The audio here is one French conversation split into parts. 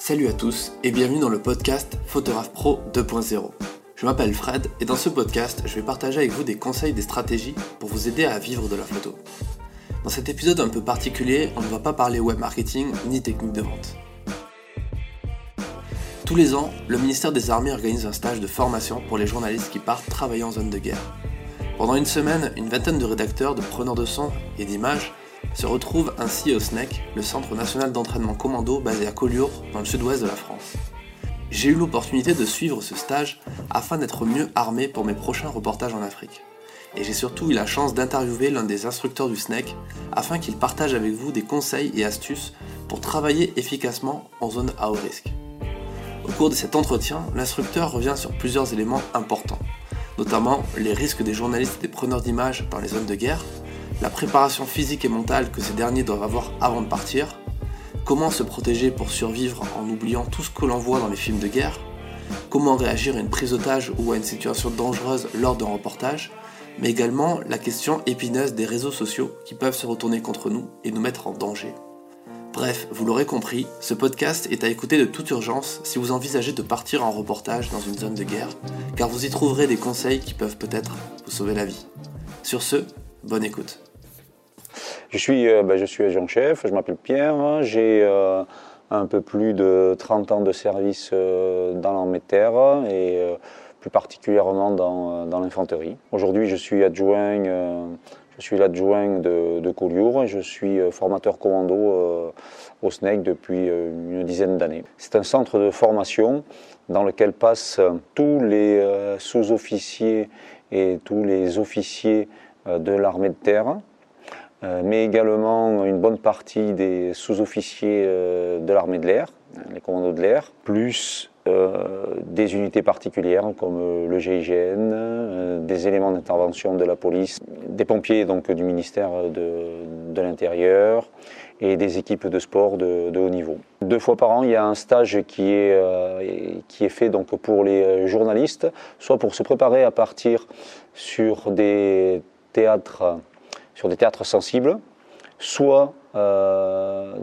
Salut à tous et bienvenue dans le podcast Photograph Pro 2.0. Je m'appelle Fred et dans ce podcast, je vais partager avec vous des conseils, des stratégies pour vous aider à vivre de la photo. Dans cet épisode un peu particulier, on ne va pas parler web marketing ni technique de vente. Tous les ans, le ministère des Armées organise un stage de formation pour les journalistes qui partent travailler en zone de guerre. Pendant une semaine, une vingtaine de rédacteurs, de preneurs de son et d'images se retrouvent ainsi au SNEC, le Centre National d'Entraînement Commando basé à Collioure, dans le sud-ouest de la France. J'ai eu l'opportunité de suivre ce stage afin d'être mieux armé pour mes prochains reportages en Afrique. Et j'ai surtout eu la chance d'interviewer l'un des instructeurs du SNEC afin qu'il partage avec vous des conseils et astuces pour travailler efficacement en zone à haut risque. Au cours de cet entretien, l'instructeur revient sur plusieurs éléments importants, notamment les risques des journalistes et des preneurs d'images dans les zones de guerre, la préparation physique et mentale que ces derniers doivent avoir avant de partir, comment se protéger pour survivre en oubliant tout ce que l'on voit dans les films de guerre, comment réagir à une prise d'otage ou à une situation dangereuse lors d'un reportage, mais également la question épineuse des réseaux sociaux qui peuvent se retourner contre nous et nous mettre en danger. Bref, vous l'aurez compris, ce podcast est à écouter de toute urgence si vous envisagez de partir en reportage dans une zone de guerre, car vous y trouverez des conseils qui peuvent peut-être vous sauver la vie. Sur ce, bonne écoute. Je suis agent-chef, je m'appelle Pierre, j'ai un peu plus de 30 ans de service dans l'armée de terre et plus particulièrement dans l'infanterie. Aujourd'hui, je suis l'adjoint de Collioure et je suis formateur commando au SNEC depuis une dizaine d'années. C'est un centre de formation dans lequel passent tous les sous-officiers et tous les officiers de l'armée de terre, mais également une bonne partie des sous-officiers de l'armée de l'air, les commandos de l'air, plus des unités particulières comme le GIGN, des éléments d'intervention de la police, des pompiers donc du ministère de l'Intérieur et des équipes de sport de haut niveau. 2 fois par an, il y a un stage qui est fait donc pour les journalistes, soit pour se préparer à partir sur des théâtres sensibles, soit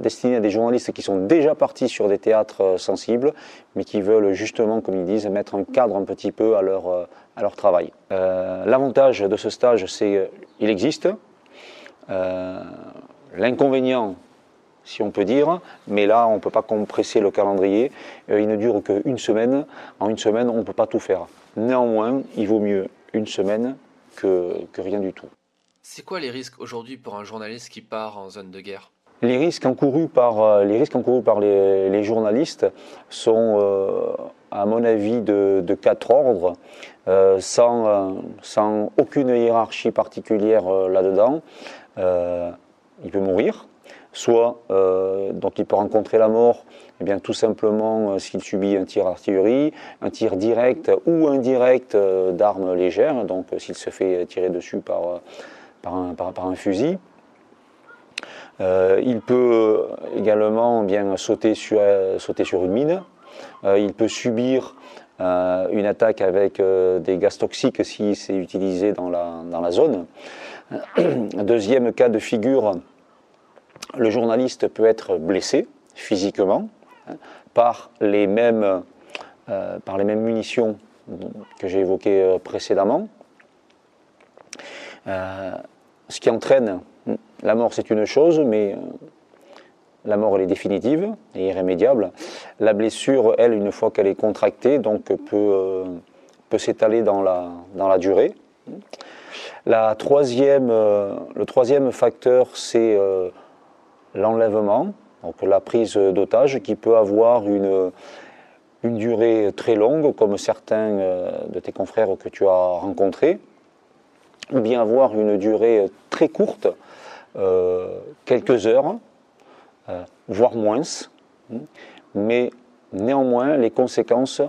destinés à des journalistes qui sont déjà partis sur des théâtres sensibles, mais qui veulent justement, comme ils disent, mettre un cadre un petit peu à leur travail. L'avantage de ce stage, c'est qu'il existe. L'inconvénient, si on peut dire, mais là, on ne peut pas compresser le calendrier. Il ne dure qu'une semaine. En une semaine, on ne peut pas tout faire. Néanmoins, il vaut mieux une semaine que rien du tout. C'est quoi les risques aujourd'hui pour un journaliste qui part en zone de guerre ? Les risques encourus par les journalistes sont, à mon avis, de 4 ordres, sans aucune hiérarchie particulière là-dedans. Il peut mourir, soit donc il peut rencontrer la mort, eh bien, tout simplement s'il subit un tir d'artillerie, un tir direct ou indirect d'armes légères, donc s'il se fait tirer dessus par un fusil. Il peut également bien sauter sur une mine. Il peut subir une attaque avec des gaz toxiques si c'est utilisé dans la zone. Deuxième cas de figure, le journaliste peut être blessé physiquement par les mêmes munitions que j'ai évoquées précédemment. Ce qui entraîne la mort, c'est une chose, mais la mort, elle est définitive et irrémédiable. La blessure, elle, une fois qu'elle est contractée, donc peut s'étaler dans la durée. Le troisième facteur, c'est l'enlèvement, donc la prise d'otage, qui peut avoir une durée très longue, comme certains de tes confrères que tu as rencontrés, ou bien avoir une durée très courte, quelques heures, voire moins, mais néanmoins les conséquences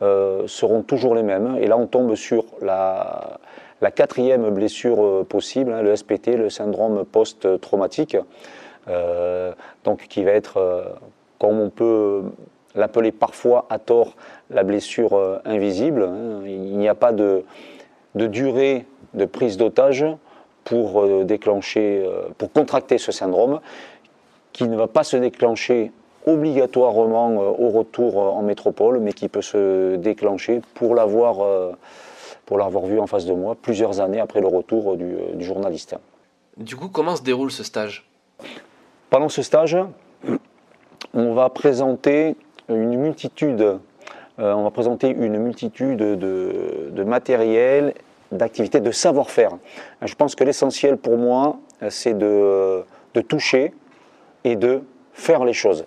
seront toujours les mêmes. Et là on tombe sur la 4e blessure possible, le SPT, le syndrome post-traumatique, donc qui va être, comme on peut l'appeler parfois à tort, la blessure invisible. Il n'y a pas de durée de prise d'otage pour contracter ce syndrome, qui ne va pas se déclencher obligatoirement au retour en métropole, mais qui peut se déclencher pour l'avoir vu en face de moi plusieurs années après le retour du journaliste. Du coup, comment se déroule ce stage? Pendant ce stage, on va présenter une multitude de matériel, d'activités, de savoir-faire. Je pense que l'essentiel pour moi, c'est de toucher et de faire les choses.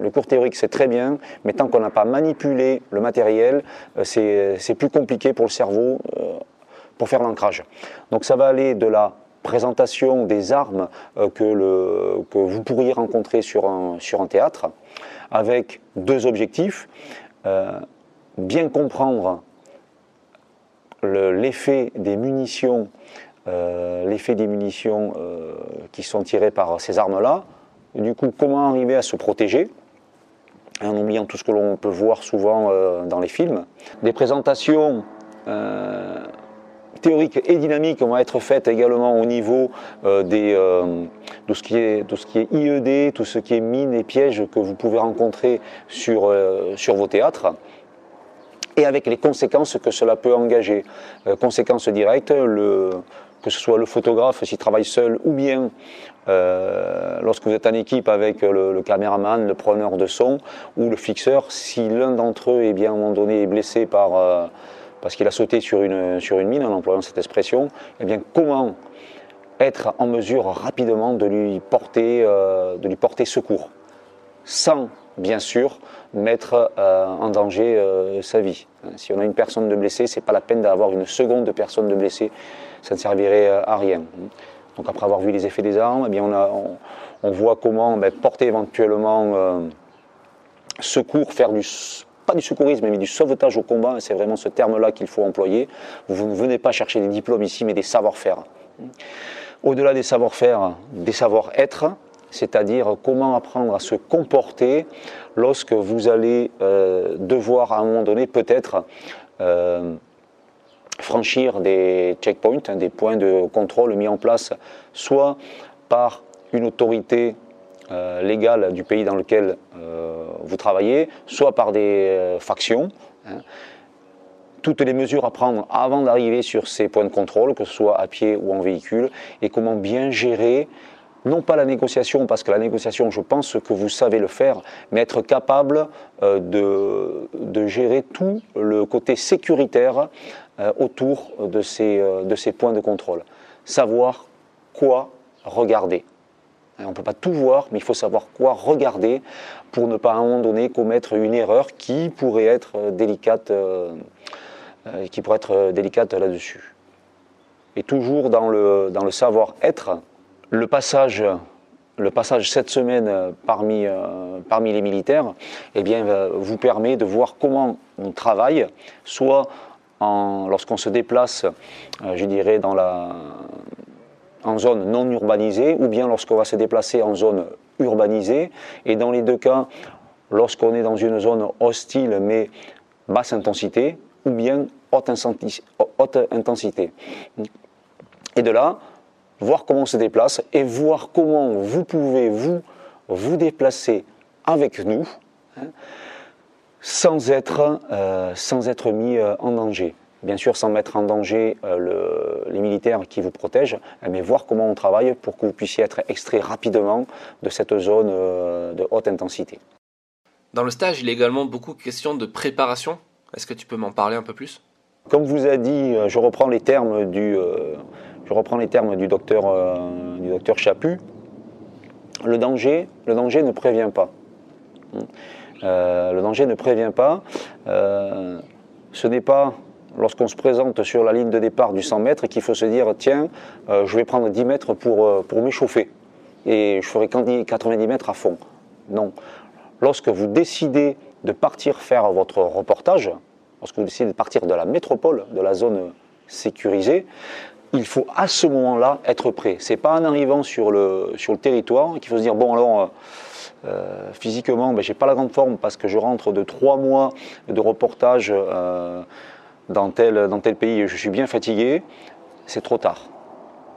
Le cours théorique, c'est très bien, mais tant qu'on n'a pas manipulé le matériel, c'est plus compliqué pour le cerveau pour faire l'ancrage. Donc ça va aller de la présentation des armes que vous pourriez rencontrer sur un théâtre, avec deux objectifs. Bien comprendre l'effet des munitions, qui sont tirées par ces armes-là. Du coup, comment arriver à se protéger, en oubliant tout ce que l'on peut voir souvent dans les films. Des présentations théoriques et dynamiques vont être faites également au niveau de ce qui est IED, tout ce qui est mines et pièges que vous pouvez rencontrer sur vos théâtres, et avec les conséquences que cela peut engager. Conséquences directes, que ce soit le photographe s'il travaille seul, ou bien lorsque vous êtes en équipe avec le caméraman, le preneur de son ou le fixeur, si l'un d'entre eux à un moment donné est blessé parce qu'il a sauté sur une mine, en employant cette expression, eh bien, comment être en mesure rapidement de lui porter secours, sans bien sûr mettre en danger sa vie. Si on a une personne de blessée, ce n'est pas la peine d'avoir une seconde personne de blessée, ça ne servirait à rien. Donc après avoir vu les effets des armes, eh bien on voit comment porter éventuellement secours, faire pas du secourisme, mais du sauvetage au combat, c'est vraiment ce terme-là qu'il faut employer. Vous ne venez pas chercher des diplômes ici, mais des savoir-faire. Au-delà des savoir-faire, des savoir-être, c'est-à-dire comment apprendre à se comporter lorsque vous allez devoir à un moment donné peut-être franchir des checkpoints, des points de contrôle mis en place soit par une autorité légale du pays dans lequel vous travaillez, soit par des factions. Toutes les mesures à prendre avant d'arriver sur ces points de contrôle, que ce soit à pied ou en véhicule, et comment bien gérer, non pas la négociation, parce que la négociation, je pense que vous savez le faire, mais être capable de gérer tout le côté sécuritaire autour de ces points de contrôle. Savoir quoi regarder. On ne peut pas tout voir, mais il faut savoir quoi regarder pour ne pas à un moment donné commettre une erreur qui pourrait être délicate là-dessus. Et toujours dans le savoir-être, le passage cette semaine parmi les militaires, eh bien, vous permet de voir comment on travaille, soit lorsqu'on se déplace, je dirais, en zone non urbanisée, ou bien lorsqu'on va se déplacer en zone urbanisée. Et dans les deux cas, lorsqu'on est dans une zone hostile mais basse intensité, ou bien haute intensité. Et de là, voir comment on se déplace et voir comment vous pouvez vous déplacer avec nous, hein, sans être mis en danger. Bien sûr, sans mettre en danger les militaires qui vous protègent, mais voir comment on travaille pour que vous puissiez être extrait rapidement de cette zone de haute intensité. Dans le stage, il est également beaucoup question de préparation. Est-ce que tu peux m'en parler un peu plus? Comme vous a dit, je reprends les termes du docteur Chaput. Le danger ne prévient pas. Le danger ne prévient pas. Ce n'est pas lorsqu'on se présente sur la ligne de départ du 100 mètres qu'il faut se dire « Tiens, je vais prendre 10 mètres pour m'échauffer et je ferai 90 mètres à fond. » Non. Lorsque vous décidez de partir faire votre reportage, lorsque vous décidez de partir de la métropole, de la zone sécurisée, il faut à ce moment-là être prêt. Ce n'est pas en arrivant sur le territoire qu'il faut se dire « Bon alors, physiquement, je n'ai pas la grande forme parce que je rentre de 3 mois de reportage dans tel pays, je suis bien fatigué ». C'est trop tard.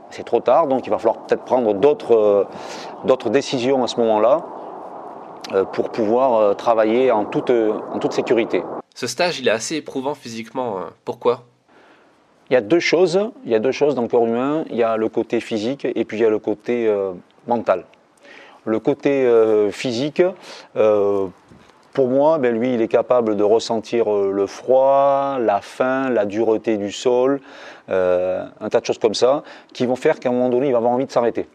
C'est trop tard, donc il va falloir peut-être prendre d'autres décisions à ce moment-là. pour pouvoir travailler en toute sécurité. Ce stage, il est assez éprouvant physiquement. Pourquoi ? Il y a deux choses. Il y a deux choses dans le corps humain. Il y a le côté physique et puis il y a le côté mental. Le côté physique, pour moi, ben lui, il est capable de ressentir le froid, la faim, la dureté du sol, un tas de choses comme ça, qui vont faire qu'à un moment donné, il va avoir envie de s'arrêter.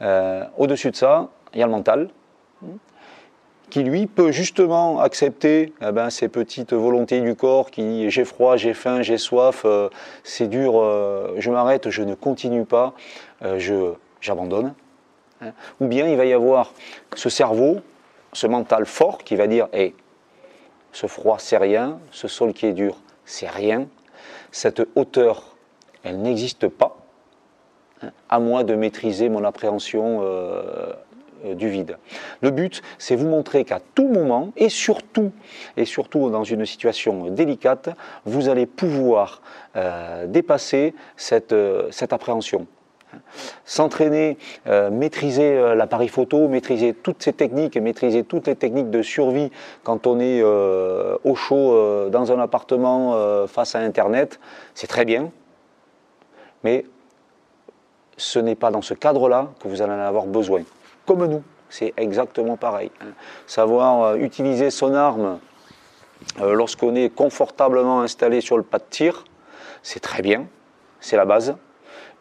Au-dessus de ça, il y a le mental, qui lui peut justement accepter ces petites volontés du corps qui dit « j'ai froid, j'ai faim, j'ai soif, c'est dur, je m'arrête, je ne continue pas, j'abandonne ». Ou bien il va y avoir ce cerveau, ce mental fort qui va dire hey, « ce froid c'est rien, ce sol qui est dur c'est rien, cette hauteur elle n'existe pas, à moi de maîtriser mon appréhension du vide. » Le but, c'est vous montrer qu'à tout moment, et surtout dans une situation délicate, vous allez pouvoir dépasser cette appréhension. S'entraîner, maîtriser l'appareil photo, maîtriser toutes ces techniques, maîtriser toutes les techniques de survie quand on est au chaud dans un appartement face à Internet, c'est très bien, mais ce n'est pas dans ce cadre-là que vous allez en avoir besoin. Comme nous, c'est exactement pareil. Savoir utiliser son arme lorsqu'on est confortablement installé sur le pas de tir, c'est très bien, c'est la base.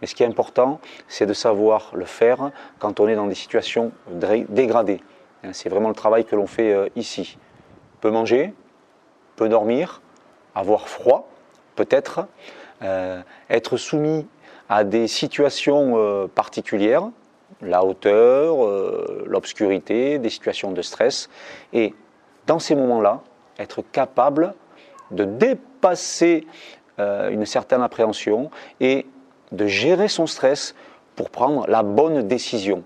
Mais ce qui est important, c'est de savoir le faire quand on est dans des situations dégradées. C'est vraiment le travail que l'on fait ici. Peu manger, peu dormir, avoir froid, peut-être, être soumis à des situations particulières, la hauteur, l'obscurité, des situations de stress. Et dans ces moments-là, être capable de dépasser une certaine appréhension et de gérer son stress pour prendre la bonne décision.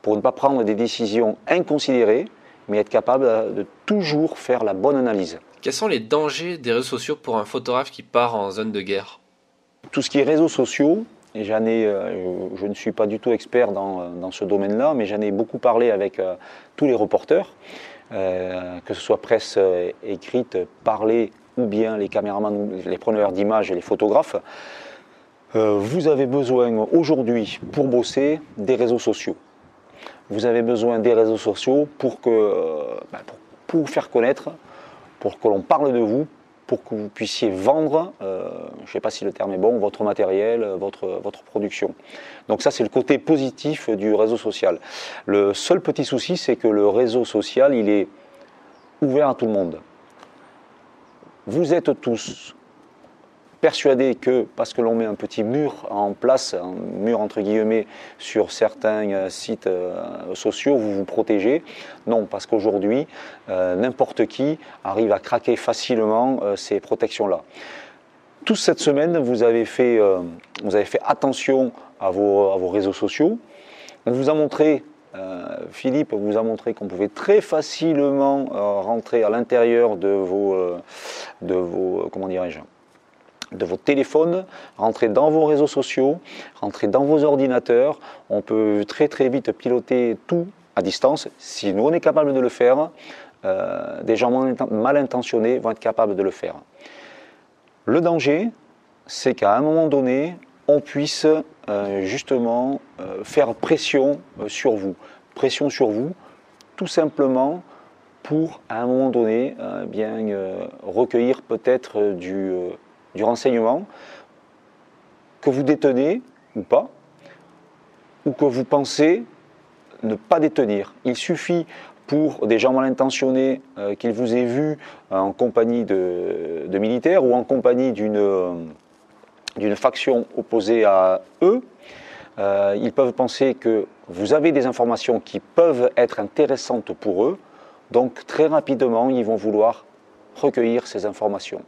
Pour ne pas prendre des décisions inconsidérées, mais être capable de toujours faire la bonne analyse. Quels sont les dangers des réseaux sociaux pour un photographe qui part en zone de guerre? Tout ce qui est réseaux sociaux, et je ne suis pas du tout expert dans ce domaine-là, mais j'en ai beaucoup parlé avec tous les reporters, que ce soit presse écrite, parlée, ou bien les caméramans, les preneurs d'images et les photographes. Vous avez besoin aujourd'hui, pour bosser, des réseaux sociaux. Vous avez besoin des réseaux sociaux pour faire connaître, pour que l'on parle de vous, pour que vous puissiez vendre, je ne sais pas si le terme est bon, votre matériel, votre production. Donc ça, c'est le côté positif du réseau social. Le seul petit souci, c'est que le réseau social, il est ouvert à tout le monde. Vous êtes tous persuadés que, parce que l'on met un petit mur en place, un mur entre guillemets, sur certains sites sociaux, vous vous protégez. Non, parce qu'aujourd'hui, n'importe qui arrive à craquer facilement ces protections-là. Toute cette semaine, vous avez fait attention à vos réseaux sociaux. On vous a montré, Philippe vous a montré qu'on pouvait très facilement rentrer à l'intérieur de vos comment dirais-je, de vos téléphones, rentrer dans vos réseaux sociaux, rentrer dans vos ordinateurs. On peut très vite piloter tout à distance. Si nous, on est capable de le faire, des gens mal intentionnés vont être capables de le faire. Le danger, c'est qu'à un moment donné, on puisse justement faire pression sur vous. Pression sur vous, tout simplement, pour à un moment donné, recueillir peut-être du renseignement que vous détenez ou pas, ou que vous pensez ne pas détenir. Il suffit pour des gens mal intentionnés qu'ils vous aient vu en compagnie de militaires ou en compagnie d'une faction opposée à eux. Ils peuvent penser que vous avez des informations qui peuvent être intéressantes pour eux, donc très rapidement ils vont vouloir recueillir ces informations.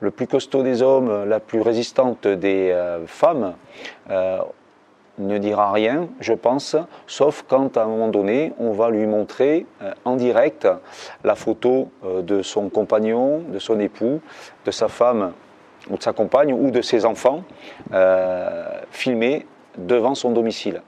Le plus costaud des hommes, la plus résistante des femmes, ne dira rien, je pense, sauf quand à un moment donné, on va lui montrer en direct la photo de son compagnon, de son époux, de sa femme ou de sa compagne ou de ses enfants filmés devant son domicile.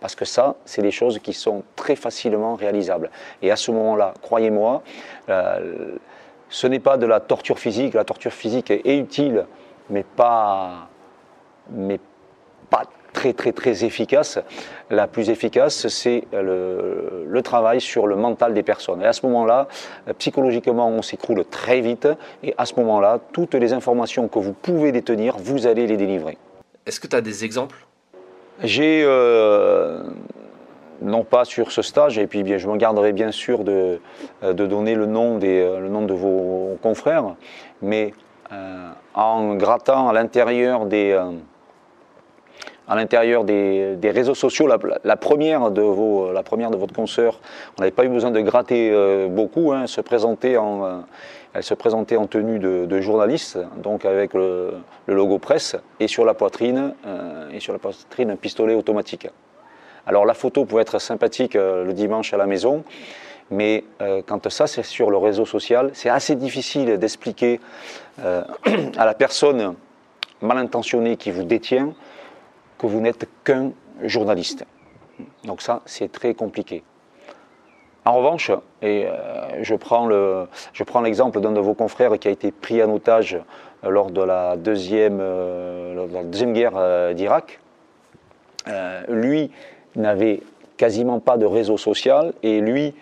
Parce que ça, c'est des choses qui sont très facilement réalisables. Et à ce moment-là, croyez-moi, ce n'est pas de la torture physique. La torture physique est utile, mais pas très efficace. La plus efficace, c'est le travail sur le mental des personnes. Et à ce moment-là, psychologiquement, on s'écroule très vite. Et à ce moment-là, toutes les informations que vous pouvez détenir, vous allez les délivrer. Est-ce que tu as des exemples? J'ai, non pas sur ce stage, et puis bien, je me garderai bien sûr de donner le nom de vos confrères, mais en grattant à l'intérieur des réseaux sociaux, la première de votre consoeur, on n'avait pas eu besoin de gratter beaucoup, hein, elle se présentait en tenue de journaliste, donc avec le logo presse, et sur la poitrine un pistolet automatique. Alors la photo pouvait être sympathique le dimanche à la maison, mais quand ça c'est sur le réseau social, c'est assez difficile d'expliquer à la personne mal intentionnée qui vous détient que vous n'êtes qu'un journaliste. Donc ça, c'est très compliqué. En revanche, et je prends l'exemple d'un de vos confrères qui a été pris en otage lors de la deuxième guerre d'Irak. Lui n'avait quasiment pas de réseau social et lui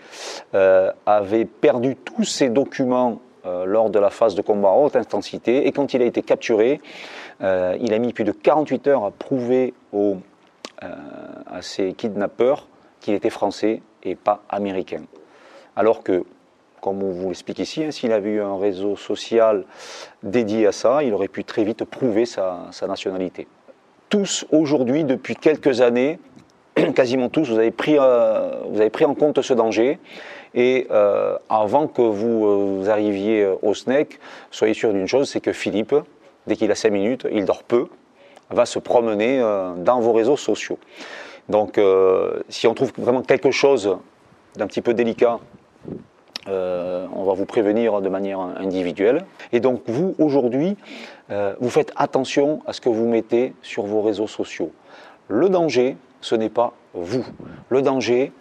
avait perdu tous ses documents lors de la phase de combat à haute intensité. Et quand il a été capturé, il a mis plus de 48 heures à prouver à ses kidnappeurs qu'il était français et pas américain. Alors que, comme on vous l'explique ici, hein, s'il avait eu un réseau social dédié à ça, il aurait pu très vite prouver sa nationalité. Tous aujourd'hui, depuis quelques années, quasiment tous, vous avez pris en compte ce danger. Et avant que vous arriviez au SNEC, soyez sûr d'une chose, c'est que Philippe, dès qu'il a 5 minutes, il dort peu, va se promener dans vos réseaux sociaux. Donc si on trouve vraiment quelque chose d'un petit peu délicat, on va vous prévenir de manière individuelle. Et donc vous, aujourd'hui, vous faites attention à ce que vous mettez sur vos réseaux sociaux. Le danger, ce n'est pas vous. Le danger,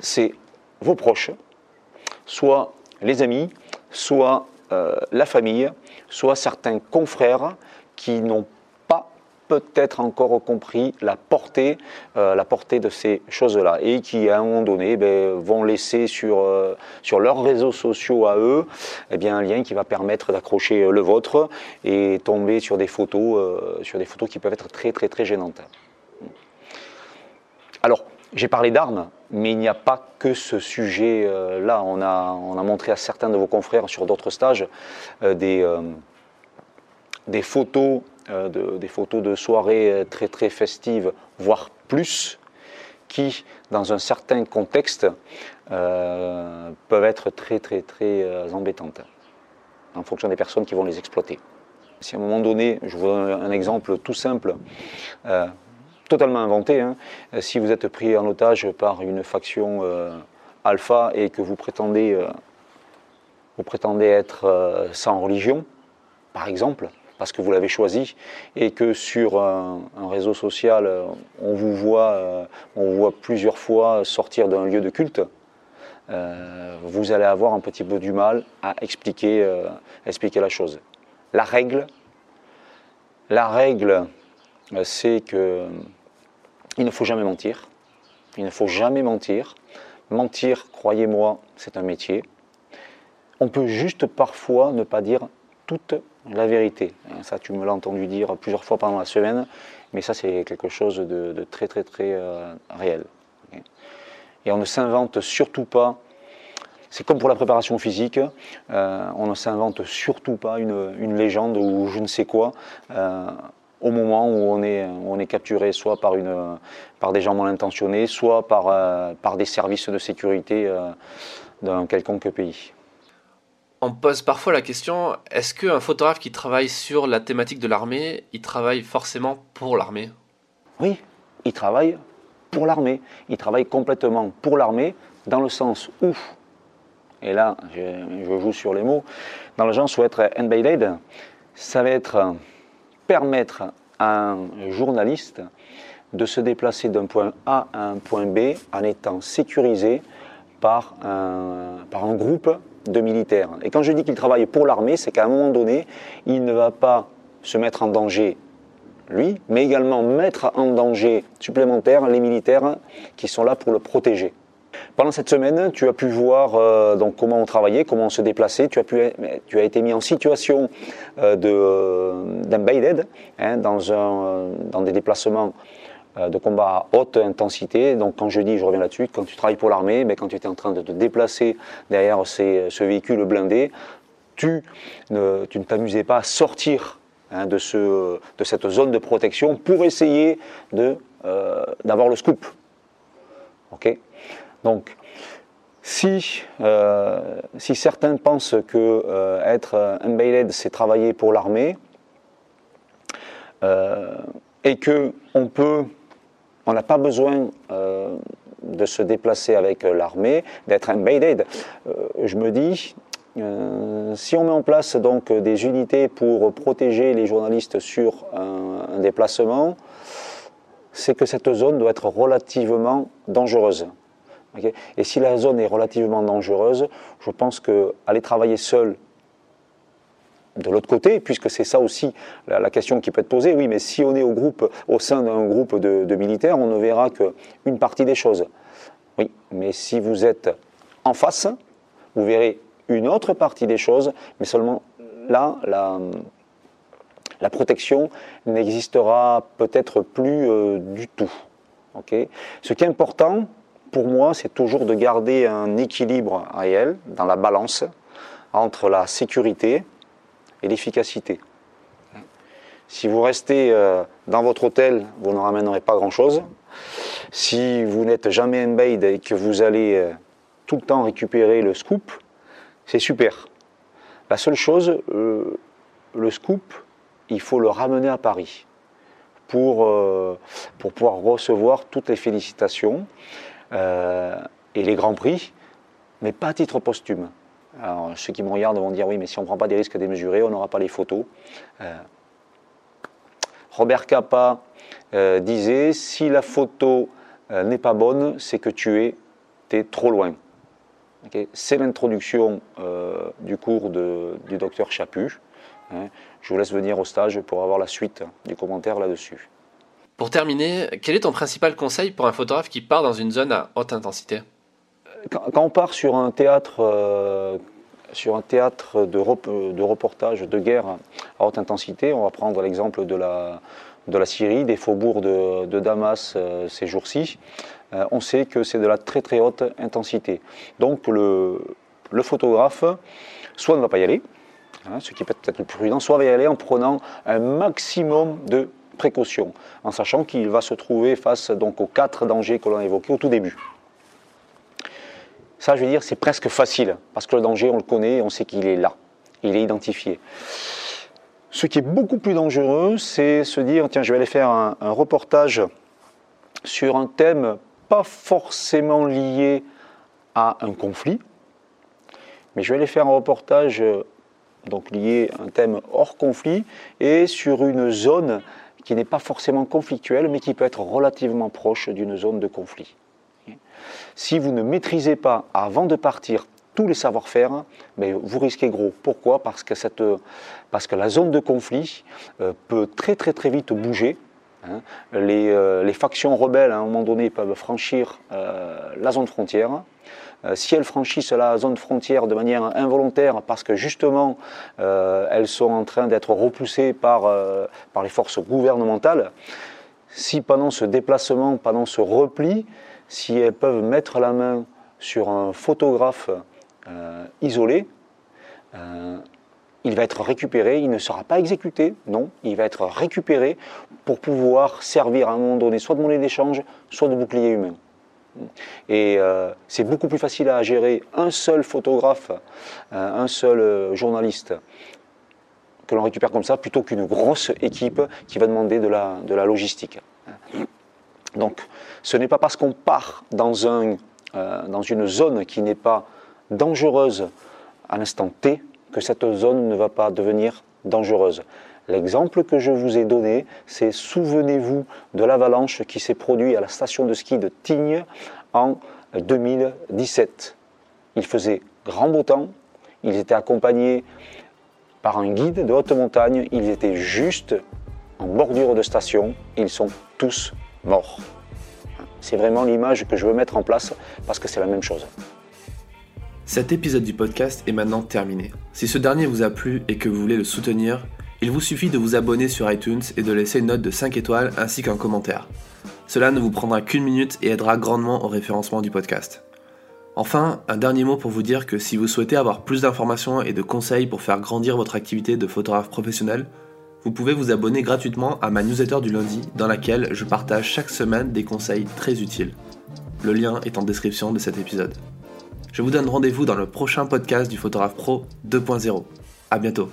c'est vos proches, soit les amis, soit la famille, soit certains confrères qui n'ont pas peut-être encore compris la portée de ces choses-là et qui, à un moment donné, vont laisser sur leurs réseaux sociaux à eux un lien qui va permettre d'accrocher le vôtre et tomber sur des photos qui peuvent être très gênantes. Alors, j'ai parlé d'armes, mais il n'y a pas que ce sujet-là. On a montré à certains de vos confrères sur d'autres stages des photos de soirées très festives, voire plus, qui, dans un certain contexte, peuvent être très embêtantes en fonction des personnes qui vont les exploiter. Si à un moment donné, je vous donne un exemple tout simple, totalement inventé, hein. Si vous êtes pris en otage par une faction alpha et que vous prétendez être sans religion, par exemple, parce que vous l'avez choisi, et que sur un réseau social, on vous voit plusieurs fois sortir d'un lieu de culte, vous allez avoir un petit peu du mal à expliquer la chose. La règle, c'est que il ne faut jamais mentir. Il ne faut jamais mentir. Mentir, croyez-moi, c'est un métier. On peut juste parfois ne pas dire toute la vérité. Ça, tu me l'as entendu dire plusieurs fois pendant la semaine, mais ça, c'est quelque chose de très réel. Et on ne s'invente surtout pas, c'est comme pour la préparation physique, on ne s'invente surtout pas une légende ou je ne sais quoi, au moment où on est capturé soit par des gens mal intentionnés, soit par des services de sécurité d'un quelconque pays. On pose parfois la question, est-ce qu'un photographe qui travaille sur la thématique de l'armée, il travaille forcément pour l'armée? Oui, il travaille pour l'armée. Il travaille complètement pour l'armée dans le sens où, et là je joue sur les mots, dans le genre où être embedded, ça va être permettre à un journaliste de se déplacer d'un point A à un point B en étant sécurisé par un groupe de militaires. Et quand je dis qu'il travaille pour l'armée, c'est qu'à un moment donné, il ne va pas se mettre en danger lui, mais également mettre en danger supplémentaire les militaires qui sont là pour le protéger. Pendant cette semaine, tu as pu voir donc comment on travaillait, comment on se déplaçait. Tu as été mis en situation d'embedded, hein, dans des déplacements de combat à haute intensité. Donc quand je dis, je reviens là-dessus, quand tu travailles pour l'armée, mais quand tu étais en train de te déplacer derrière ce véhicule blindé, tu ne t'amusais pas à sortir, hein, de cette zone de protection pour essayer d'avoir le scoop. Okay. Donc, si certains pensent que être embedded, c'est travailler pour l'armée, et qu'on n'a pas besoin de se déplacer avec l'armée, d'être embedded, je me dis, si on met en place donc des unités pour protéger les journalistes sur un déplacement, c'est que cette zone doit être relativement dangereuse. Okay. Et si la zone est relativement dangereuse, je pense qu'aller travailler seul de l'autre côté, puisque c'est ça aussi la question qui peut être posée, oui, mais si on est au sein d'un groupe de militaires, on ne verra qu'une partie des choses. Oui, mais si vous êtes en face, vous verrez une autre partie des choses, mais seulement là, la protection n'existera peut-être plus du tout. Okay. Ce qui est important, pour moi, c'est toujours de garder un équilibre réel dans la balance entre la sécurité et l'efficacité. Si vous restez dans votre hôtel, vous ne ramènerez pas grand-chose. Si vous n'êtes jamais embedded et que vous allez tout le temps récupérer le scoop, c'est super. La seule chose, le scoop, il faut le ramener à Paris pour pouvoir recevoir toutes les félicitations. Et les grands prix, mais pas à titre posthume. Alors, ceux qui me regardent vont dire, oui, mais si on ne prend pas des risques démesurés, on n'aura pas les photos. Robert Capa disait, si la photo n'est pas bonne, c'est que tu es trop loin. Okay. C'est l'introduction du cours du docteur Chaput. Hein. Je vous laisse venir au stage pour avoir la suite du commentaire là-dessus. Pour terminer, quel est ton principal conseil pour un photographe qui part dans une zone à haute intensité? Quand on part sur un théâtre de reportage de guerre à haute intensité, on va prendre l'exemple de la Syrie, des faubourgs de Damas ces jours-ci, on sait que c'est de la très très haute intensité. Donc le photographe, soit ne va pas y aller, hein, ce qui peut être le plus prudent, soit va y aller en prenant un maximum de précaution, en sachant qu'il va se trouver face donc aux 4 dangers que l'on a évoqués au tout début. Ça, je veux dire, c'est presque facile, parce que le danger, on le connaît, on sait qu'il est là, il est identifié. Ce qui est beaucoup plus dangereux, c'est se dire, tiens, je vais aller faire un reportage sur un thème pas forcément lié à un conflit, mais je vais aller faire un reportage donc lié à un thème hors conflit et sur une zone qui n'est pas forcément conflictuelle, mais qui peut être relativement proche d'une zone de conflit. Si vous ne maîtrisez pas, avant de partir, tous les savoir-faire, ben vous risquez gros. Pourquoi ? Parce que la zone de conflit peut très très très vite bouger. Hein. Les factions rebelles, à un moment donné, peuvent franchir la zone frontière. Si elles franchissent la zone frontière de manière involontaire, parce que justement elles sont en train d'être repoussées par les forces gouvernementales, si pendant ce déplacement, pendant ce repli, si elles peuvent mettre la main sur un photographe isolé, il va être récupéré, il ne sera pas exécuté, non, il va être récupéré pour pouvoir servir à un moment donné soit de monnaie d'échange, soit de bouclier humain. Et c'est beaucoup plus facile à gérer un seul photographe, un seul journaliste que l'on récupère comme ça, plutôt qu'une grosse équipe qui va demander de la logistique. Donc ce n'est pas parce qu'on part dans une zone qui n'est pas dangereuse à l'instant T que cette zone ne va pas devenir dangereuse. L'exemple que je vous ai donné, c'est souvenez-vous de l'avalanche qui s'est produite à la station de ski de Tignes en 2017. Il faisait grand beau temps, ils étaient accompagnés par un guide de haute montagne, ils étaient juste en bordure de station, ils sont tous morts. C'est vraiment l'image que je veux mettre en place parce que c'est la même chose. Cet épisode du podcast est maintenant terminé. Si ce dernier vous a plu et que vous voulez le soutenir, il vous suffit de vous abonner sur iTunes et de laisser une note de 5 étoiles ainsi qu'un commentaire. Cela ne vous prendra qu'une minute et aidera grandement au référencement du podcast. Enfin, un dernier mot pour vous dire que si vous souhaitez avoir plus d'informations et de conseils pour faire grandir votre activité de photographe professionnel, vous pouvez vous abonner gratuitement à ma newsletter du lundi dans laquelle je partage chaque semaine des conseils très utiles. Le lien est en description de cet épisode. Je vous donne rendez-vous dans le prochain podcast du Photograph Pro 2.0. À bientôt.